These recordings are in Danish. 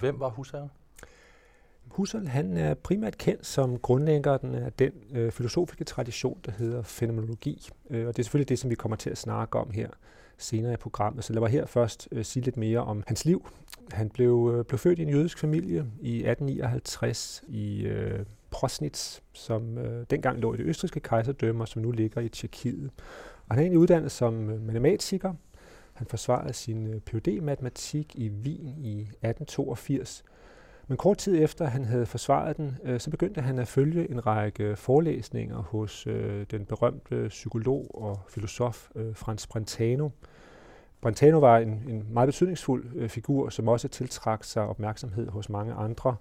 Hvem var Husserl? Husserl, han er primært kendt som grundlæggeren af den filosofiske tradition, der hedder fænomenologi. Og det er selvfølgelig det, som vi kommer til at snakke om her senere i programmet. Så lad mig her først sige lidt mere om hans liv. Han blev født i en jødisk familie i 1859 i Prossnitz, som dengang lå i det østrigske kejserdømme, som nu ligger i Tjekkiet. Og han er egentlig uddannet som matematiker. Han forsvarede sin Ph.D. i matematik i Wien i 1882. Men kort tid efter, han havde forsvaret den, så begyndte han at følge en række forelæsninger hos den berømte psykolog og filosof Franz Brentano. Brentano var en meget betydningsfuld figur, som også tiltrak sig opmærksomhed hos mange andre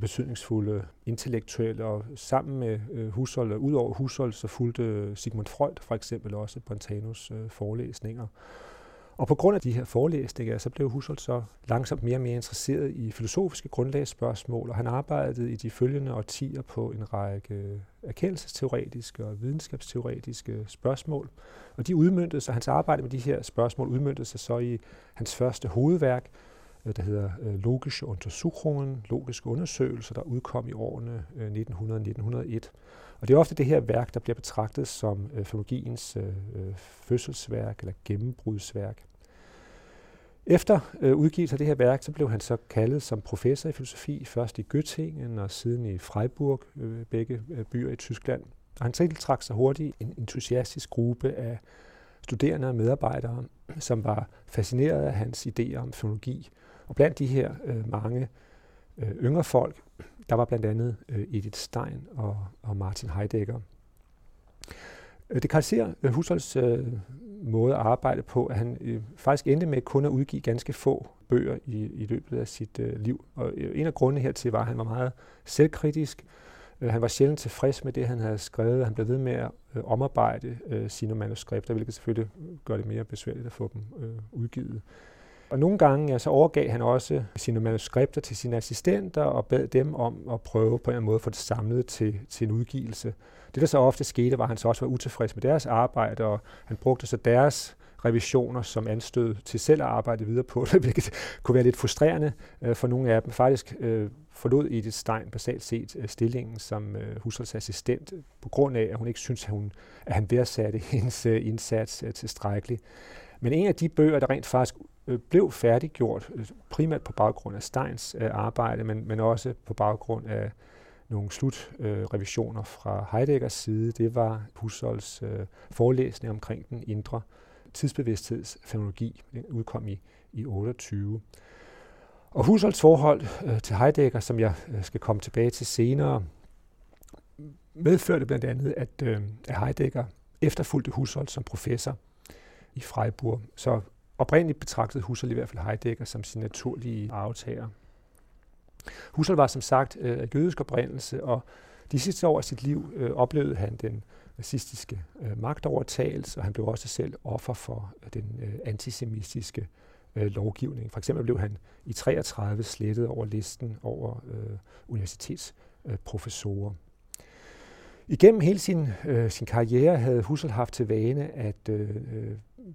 betydningsfulde intellektuelle. Og sammen med Husserl, ud over Husserl, så fulgte Sigmund Freud for eksempel også Brentanos forelæsninger. Og på grund af de her forelæsninger, så blev Husserl så langsomt mere og mere interesseret i filosofiske grundlagsspørgsmål, og han arbejdede i de følgende årtier på en række erkendelsesteoretiske og videnskabsteoretiske spørgsmål. Og de udmøntede sig, hans arbejde med de her spørgsmål udmøntede sig så i hans første hovedværk, der hedder Logische Untersuchungen, logiske undersøgelser, der udkom i årene 1900-1901. Og det er ofte det her værk, der bliver betragtet som fænomenologiens fødselsværk eller gennembrudsværk. Efter udgivelsen af det her værk, så blev han så kaldet som professor i filosofi, først i Göttingen og siden i Freiburg, begge byer i Tyskland. Og han tiltrak sig hurtigt en entusiastisk gruppe af studerende og medarbejdere, som var fascineret af hans idéer om fænomenologi. Og blandt de her mange yngre folk, der var blandt andet Edith Stein og Martin Heidegger. Det karakteriserer Husserls måde at arbejde på, at han faktisk endte med kun at udgive ganske få bøger i løbet af sit liv. Og en af grundene hertil var, at han var meget selvkritisk. Han var sjældent tilfreds med det, han havde skrevet. Han blev ved med at omarbejde sine manuskripter, hvilket selvfølgelig gør det mere besværligt at få dem udgivet. Og nogle gange så overgav han også sine manuskripter til sine assistenter og bad dem om at prøve på en måde at få det samlet til en udgivelse. Det, der så ofte skete, var, at han så også var utilfreds med deres arbejde, og han brugte så deres revisioner som anstød til selv at arbejde videre på, hvilket kunne være lidt frustrerende for nogle af dem. Faktisk forlod Edith Stein basalt set stillingen som Husserls assistent, på grund af, at hun ikke syntes, at han værdsatte hendes indsats tilstrækkeligt. Men en af de bøger, der rent faktisk blev færdiggjort, primært på baggrund af Steins arbejde, men også på baggrund af nogle slutrevisioner fra Heideggers side, det var Husserls forelæsning omkring den indre tidsbevidsthedsfænomenologi. Den udkom i 28. Og Husserls forhold til Heidegger, som jeg skal komme tilbage til senere, medførte blandt andet, at Heidegger efterfulgte Husserl som professor i Freiburg. Så oprindeligt betragtede Husserl i hvert fald Heidegger som sin naturlige arvtager. Husserl var som sagt af jødisk oprindelse, og de sidste år af sit liv oplevede han den nazistiske magtovertagelse, og han blev også selv offer for den antisemitiske lovgivning. For eksempel blev han i 1933 slettet over listen over universitetsprofessorer. Igennem hele sin karriere havde Husserl haft til vane at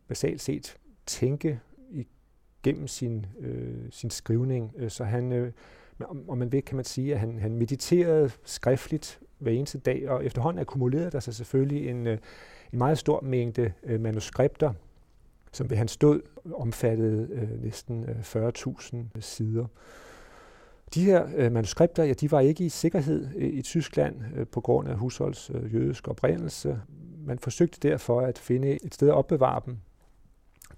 basalt set tænke igennem sin skrivning, så han, om man ved, kan man sige, at han mediterede skriftligt hver eneste dag, og efterhånden akkumulerede der sig selvfølgelig en meget stor mængde manuskripter, som ved hans død omfattede næsten 40.000 sider. De her manuskripter, ja, de var ikke i sikkerhed i Tyskland på grund af Husserls jødiske oprindelse. Man forsøgte derfor at finde et sted at opbevare dem,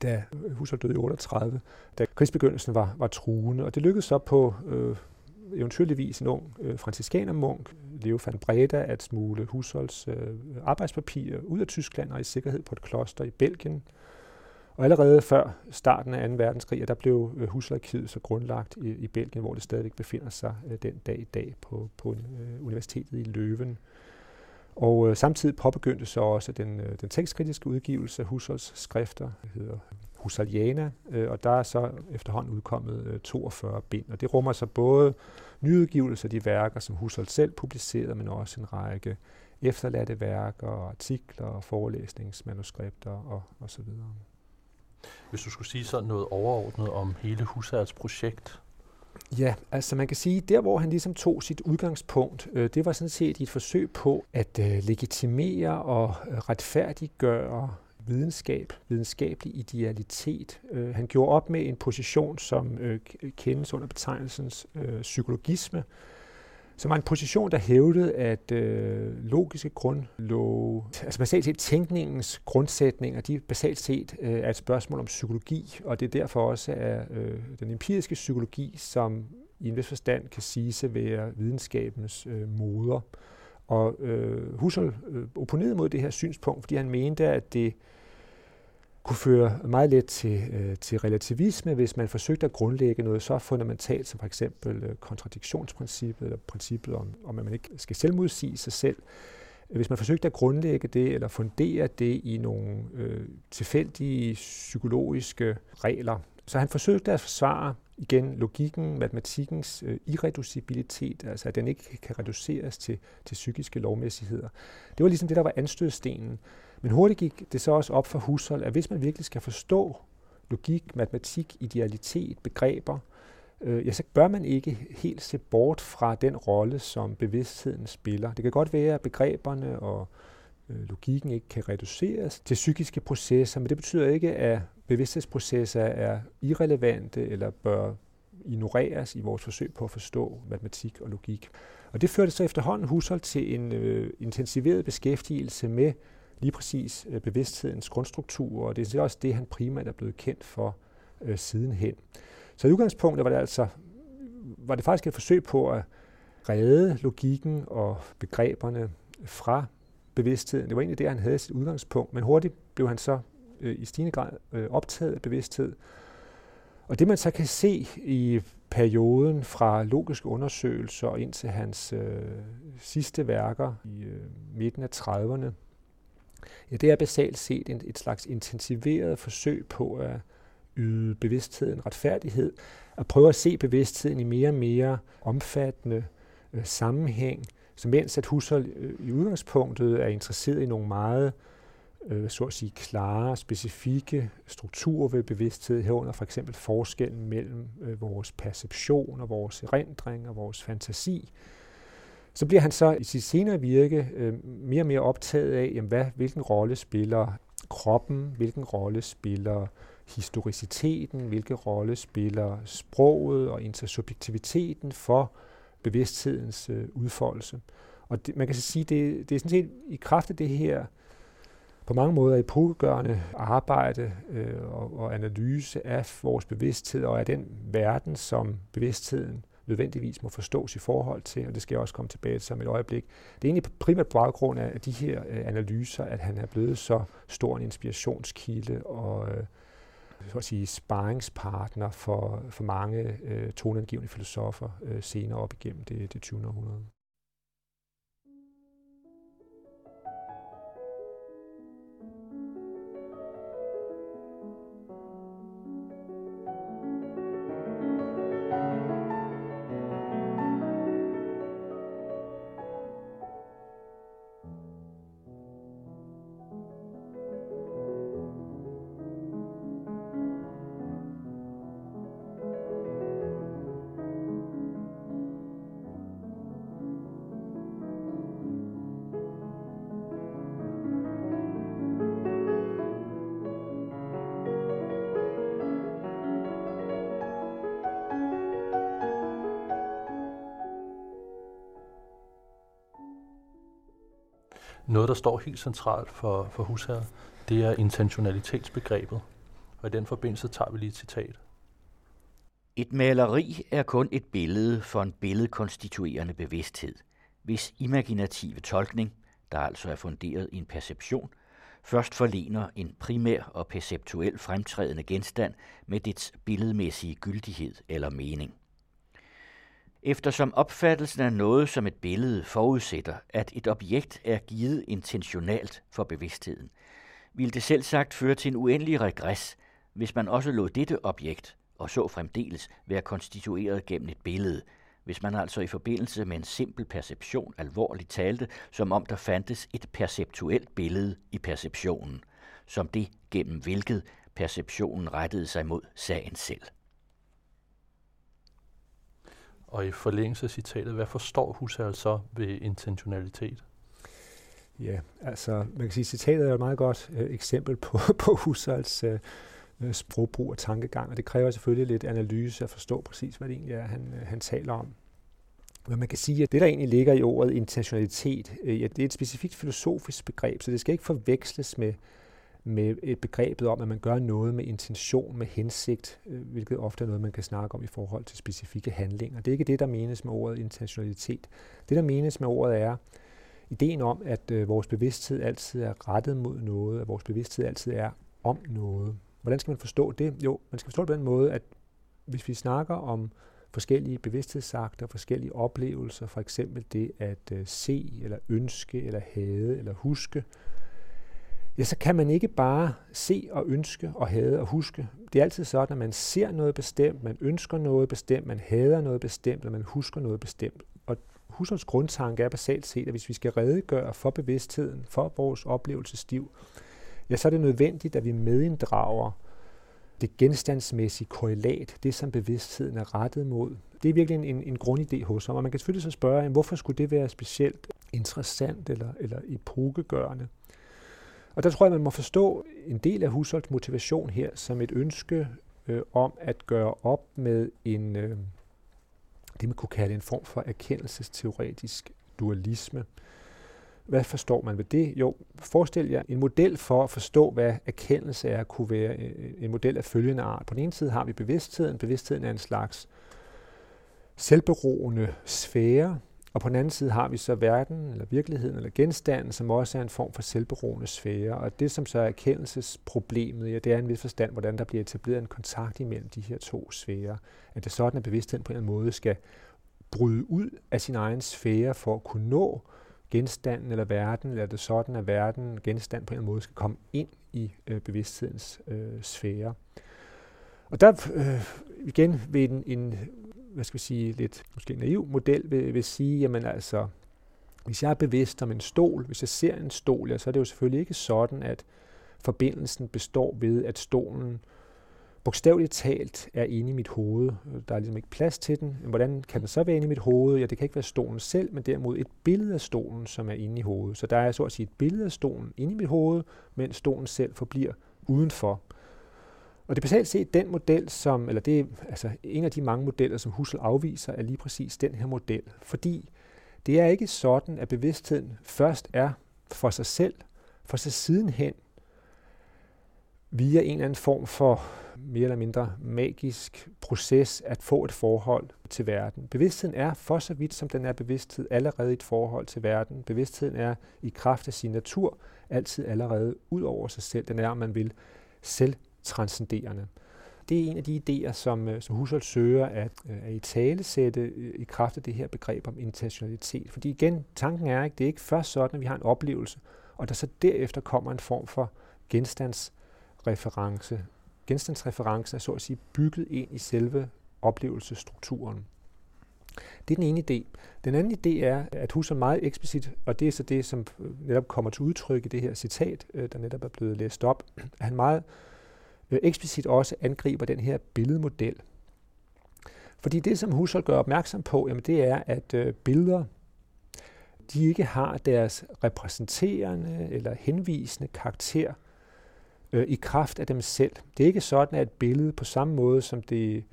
da Husserl døde i 38, da krigsbegyndelsen var truende. Og det lykkedes så på eventyrligvis en ung franciskanermunk, Leo van Breda, at smugle Husserls arbejdspapirer ud af Tyskland og i sikkerhed på et kloster i Belgien. Og allerede før starten af 2. verdenskrig, der blev Husserl-arkivet så grundlagt i Belgien, hvor det stadigvæk befinder sig den dag i dag på universitetet i Løven. Og samtidig påbegyndte så også den tekstkritiske udgivelse af Husserls skrifter, der hedder Husserliana, og der er så efterhånden udkommet 42 bind, og det rummer så både nyudgivelser af de værker, som Husserl selv publicerede, men også en række efterladte værker, artikler, forelæsningsmanuskripter og så videre. Hvis du skulle sige sådan noget overordnet om hele Husserls projekt? Ja, altså man kan sige, der hvor han ligesom tog sit udgangspunkt, det var sådan set et forsøg på at legitimere og retfærdiggøre videnskab, videnskabelig idealitet. Han gjorde op med en position, som kendes under betegnelsens psykologisme, som var en position, der hævdede, at logiske grundlove, altså basalt set tænkningens grundsætninger, de basalt set er et spørgsmål om psykologi, og det er derfor også er den empiriske psykologi, som i en vis forstand kan siges at være videnskabens moder. Og Husserl opponerede mod det her synspunkt, fordi han mente, at det kunne føre meget let til relativisme, hvis man forsøgte at grundlægge noget så fundamentalt som for eksempel kontradiktionsprincippet, eller princippet om at man ikke skal selvmodsige sig selv. Hvis man forsøgte at grundlægge det, eller fundere det i nogle tilfældige psykologiske regler. Så han forsøgte at forsvare igen logikken, matematikkens irreducibilitet, altså at den ikke kan reduceres til psykiske lovmæssigheder. Det var ligesom det, der var anstødstenen. Men hurtigt gik det så også op for Husserl, at hvis man virkelig skal forstå logik, matematik, idealitet, begreber, så bør man ikke helt se bort fra den rolle, som bevidstheden spiller. Det kan godt være, at begreberne og logikken ikke kan reduceres til psykiske processer, men det betyder ikke, at bevidsthedsprocesser er irrelevante eller bør ignoreres i vores forsøg på at forstå matematik og logik. Og det førte så efterhånden Husserl til en intensiveret beskæftigelse med lige præcis bevidsthedens grundstruktur, og det er også det, han primært er blevet kendt for sidenhen. Så i udgangspunktet var det faktisk et forsøg på at redde logikken og begreberne fra bevidstheden. Det var egentlig det, han havde sit udgangspunkt, men hurtigt blev han så i stigende grad optaget af bevidsthed. Og det man så kan se i perioden fra logiske undersøgelser og indtil hans sidste værker i midten af 30'erne, ja, det er basalt set et slags intensiveret forsøg på at yde bevidstheden retfærdighed, at prøve at se bevidstheden i mere og mere omfattende sammenhæng, så mens at Husserl i udgangspunktet er interesseret i nogle meget så at sige klare, specifikke strukturer ved bevidsthed, herunder for eksempel forskellen mellem vores perception og vores erindring og vores fantasi, så bliver han så i sit senere virke mere og mere optaget af, jamen hvilken rolle spiller kroppen, hvilken rolle spiller historiciteten, hvilken rolle spiller sproget og intersubjektiviteten for bevidsthedens udfoldelse. Og man kan så sige, det er sådan set i kraft af det her på mange måder epokegørende arbejde og analyse af vores bevidsthed og af den verden, som bevidstheden nødvendigvis må forstås i forhold til, og det skal jeg også komme tilbage til om et øjeblik. Det er egentlig primært på baggrund af de her analyser, at han er blevet så stor en inspirationskilde og så at sige sparringspartner for mange toneangivende filosofer senere op igennem det 20. århundrede. Noget, der står helt centralt for Husserl, det er intentionalitetsbegrebet, og i den forbindelse tager vi lige et citat. Et maleri er kun et billede for en billedkonstituerende bevidsthed, hvis imaginative tolkning, der altså er funderet i en perception, først forlener en primær og perceptuel fremtrædende genstand med dets billedmæssige gyldighed eller mening. Eftersom opfattelsen af noget som et billede forudsætter, at et objekt er givet intentionalt for bevidstheden, ville det selv sagt føre til en uendelig regres, hvis man også lod dette objekt, og så fremdeles, være konstitueret gennem et billede, hvis man altså i forbindelse med en simpel perception alvorligt talte, som om der fandtes et perceptuelt billede i perceptionen, som det gennem hvilket perceptionen rettede sig mod sagen selv. Og i forlængelse af citatet, hvad forstår Husserl så ved intentionalitet? Ja, altså man kan sige, at citatet er et meget godt eksempel på Husserls sprogbrug og tankegang, og det kræver selvfølgelig lidt analyse at forstå præcis, hvad det egentlig er, han taler om. Men man kan sige, at det, der egentlig ligger i ordet intentionalitet, ja, det er et specifikt filosofisk begreb, så det skal ikke forveksles med et begrebet om, at man gør noget med intention, med hensigt, hvilket ofte er noget, man kan snakke om i forhold til specifikke handlinger. Det er ikke det, der menes med ordet intentionalitet. Det, der menes med ordet, er ideen om, at vores bevidsthed altid er rettet mod noget, at vores bevidsthed altid er om noget. Hvordan skal man forstå det? Jo, man skal forstå det på den måde, at hvis vi snakker om forskellige bevidsthedsakter, forskellige oplevelser, for eksempel det at se, eller ønske, eller hade, eller huske, ja, så kan man ikke bare se og ønske og hade og huske. Det er altid sådan, at man ser noget bestemt, man ønsker noget bestemt, man hader noget bestemt, og man husker noget bestemt. Og Husserls grundtanke er basalt set, at hvis vi skal redegøre for bevidstheden, for vores oplevelsesliv, ja, så er det nødvendigt, at vi medinddrager det genstandsmæssige korrelat, det som bevidstheden er rettet mod. Det er virkelig en grundidé hos ham, og man kan selvfølgelig så spørge, hvorfor skulle det være specielt interessant eller epokegørende? Og der tror jeg, man må forstå en del af Husserls motivation her som et ønske om at gøre op med det, man kunne kalde en form for erkendelsesteoretisk dualisme. Hvad forstår man ved det? Jo, forestil jer en model for at forstå, hvad erkendelse er, kunne være en model af følgende art. På den ene side har vi bevidstheden. Bevidstheden er en slags selvberoende sfære. Og på den anden side har vi så verden, eller virkeligheden, eller genstanden, som også er en form for selvberoende sfære. Og det, som så er erkendelsesproblemet, ja, det er en vis forstand, hvordan der bliver etableret en kontakt imellem de her to sfære. At det er sådan, at bevidstheden på en eller anden måde skal bryde ud af sin egen sfære for at kunne nå genstanden eller verden, eller er det sådan, at verden, genstand på en eller anden måde, skal komme ind i bevidsthedens sfære. Og der igen ved en hvad skal vi sige, lidt måske naiv model vil sige, jamen altså, hvis jeg er bevidst om en stol, hvis jeg ser en stol, ja, så er det jo selvfølgelig ikke sådan, at forbindelsen består ved, at stolen bogstaveligt talt er inde i mit hoved. Der er ligesom ikke plads til den. Men hvordan kan den så være inde i mit hoved? Ja, det kan ikke være stolen selv, men derimod et billede af stolen, som er inde i hovedet. Så der er så at sige et billede af stolen inde i mit hoved, mens stolen selv forbliver udenfor. Og det er basalt set den model, som, eller det er altså en af de mange modeller, som Husserl afviser, er lige præcis den her model. Fordi det er ikke sådan, at bevidstheden først er for sig selv, for sig sidenhen, via en eller anden form for mere eller mindre magisk proces at få et forhold til verden. Bevidstheden er for så vidt, som den er bevidsthed, allerede et forhold til verden. Bevidstheden er i kraft af sin natur altid allerede ud over sig selv. Den er, om man vil, selvtranscenderende. Det er en af de idéer, som Husserl søger at italesætte i kraft af det her begreb om intentionalitet. Fordi igen, tanken er, at det er ikke først sådan, at vi har en oplevelse, og der så derefter kommer en form for genstandsreference. Genstandsreferencen er så at sige bygget ind i selve oplevelsesstrukturen. Det er den ene idé. Den anden idé er, at Husserl meget eksplicit, og det er så det, som netop kommer til udtryk i det her citat, der netop er blevet læst op, at han meget eksplicit også angriber den her billedmodel. Fordi det, som Husserl gør opmærksom på, jamen det er, at billeder, de ikke har deres repræsenterende eller henvisende karakter i kraft af dem selv. Det er ikke sådan, at et billede på samme måde, som det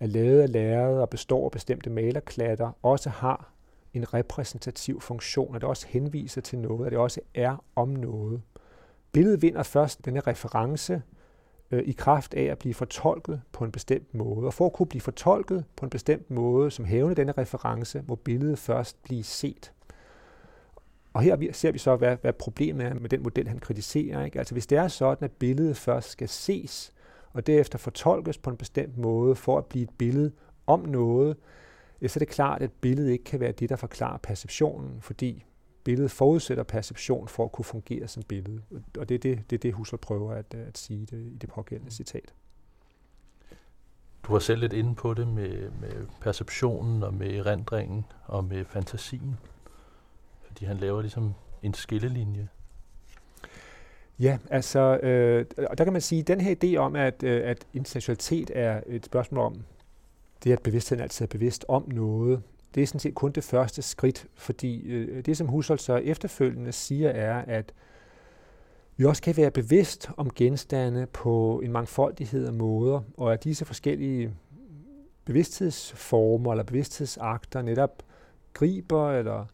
er lavet og læret og består af bestemte malerklatter, også har en repræsentativ funktion, at det også henviser til noget, at det også er om noget. Billedet vinder først denne reference i kraft af at blive fortolket på en bestemt måde. Og for at kunne blive fortolket på en bestemt måde, som hævende denne reference, må billedet først blive set. Og her ser vi så, hvad problemet er med den model, han kritiserer. Ikke? Altså hvis det er sådan, at billedet først skal ses, og derefter fortolkes på en bestemt måde for at blive et billede om noget, så er det klart, at billedet ikke kan være det, der forklarer perceptionen, fordi billedet forudsætter perception for at kunne fungere som billede. Og det er det Husserl prøver at sige det, i det pågældende citat. Du var selv lidt inde på det med perceptionen og med erindringen og med fantasien. Fordi han laver ligesom en skillelinje. Ja, altså, og der kan man sige, at den her idé om, at intentionalitet er et spørgsmål om det, at bevidstheden altid er bevidst om noget, det er sådan set kun det første skridt, fordi det, som Husserl så efterfølgende siger, er, at vi også kan være bevidst om genstande på en mangfoldighed af måder, og at disse forskellige bevidsthedsformer eller bevidsthedsakter netop griber eller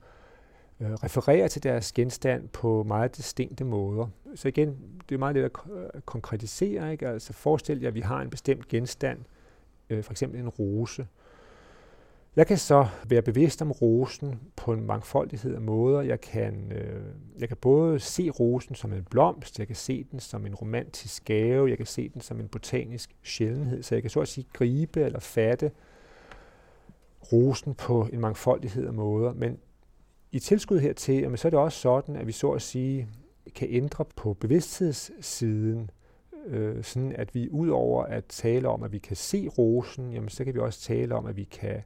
refererer til deres genstand på meget distinkte måder. Så igen, det er meget let at konkretisere, ikke? Altså forestil jer, at vi har en bestemt genstand, for eksempel en rose. Jeg kan så være bevidst om rosen på en mangfoldighed af måder. Jeg kan både se rosen som en blomst, jeg kan se den som en romantisk gave, jeg kan se den som en botanisk sjældenhed, så jeg kan så at sige gribe eller fatte rosen på en mangfoldighed af måder. Men i tilskud hertil, jamen, så er det også sådan, at vi så at sige kan ændre på bevidstheden, sådan at vi ud over at tale om, at vi kan se rosen, jamen, så kan vi også tale om, at vi kan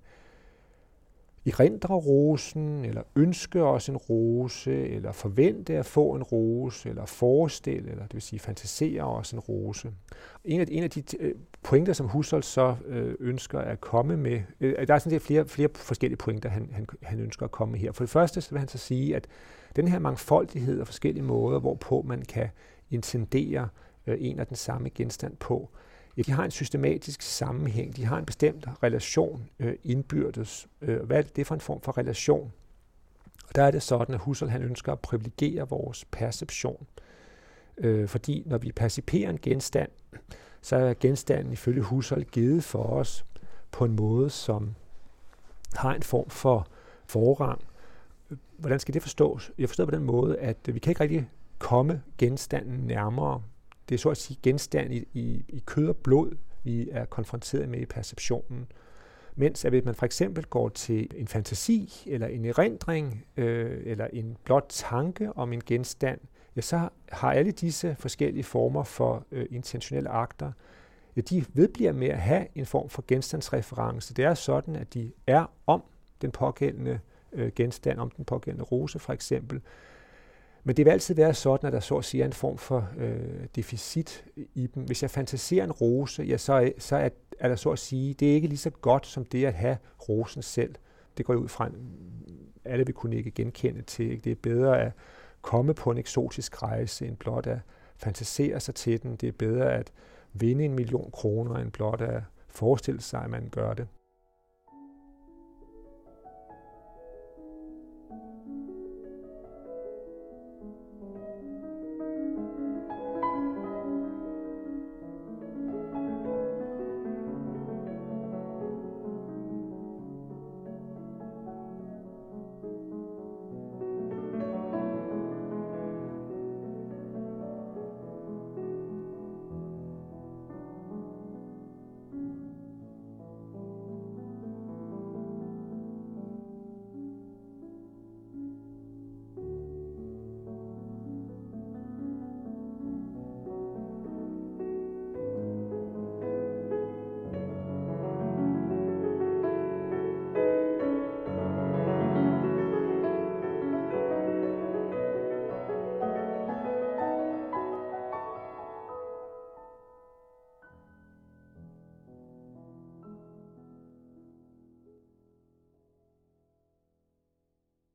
erindre rosen, eller ønske os en rose, eller forvente at få en rose, eller forestille, eller det vil sige fantasere os en rose. En af de pointer, som Husserl så ønsker at komme med, der er sådan set flere forskellige pointer, han ønsker at komme med her. For det første så vil han så sige, at den her mangfoldighed og forskellige måder, hvorpå man kan intendere en og den samme genstand på, ja, de har en systematisk sammenhæng, de har en bestemt relation indbyrdes. Hvad er det for en form for relation? Og der er det sådan, at Husserl han ønsker at privilegere vores perception. Fordi når vi perciperer en genstand, så er genstanden ifølge Husserl givet for os på en måde, som har en form for forrang. Hvordan skal det forstås? Jeg forstår på den måde, at vi kan ikke rigtig komme genstanden nærmere. Det er så at sige genstand i kød og blod, vi er konfronteret med i perceptionen. Mens at hvis man for eksempel går til en fantasi, eller en erindring, eller en blot tanke om en genstand, ja, så har alle disse forskellige former for intentionelle akter, ja, de vedbliver med at have en form for genstandsreference. Det er sådan, at de er om den pågældende genstand, om den pågældende rose for eksempel. Men det vil altid være sådan, at der så at sige er en form for deficit i dem. Hvis jeg fantaserer en rose, ja, så er der så at sige, det er ikke lige så godt som det at have rosen selv. Det går ud fra, alle vil kunne ikke genkende til. Ikke? Det er bedre at komme på en eksotisk rejse, end blot at fantasere sig til den. Det er bedre at vinde 1 million kroner, end blot at forestille sig, at man gør det.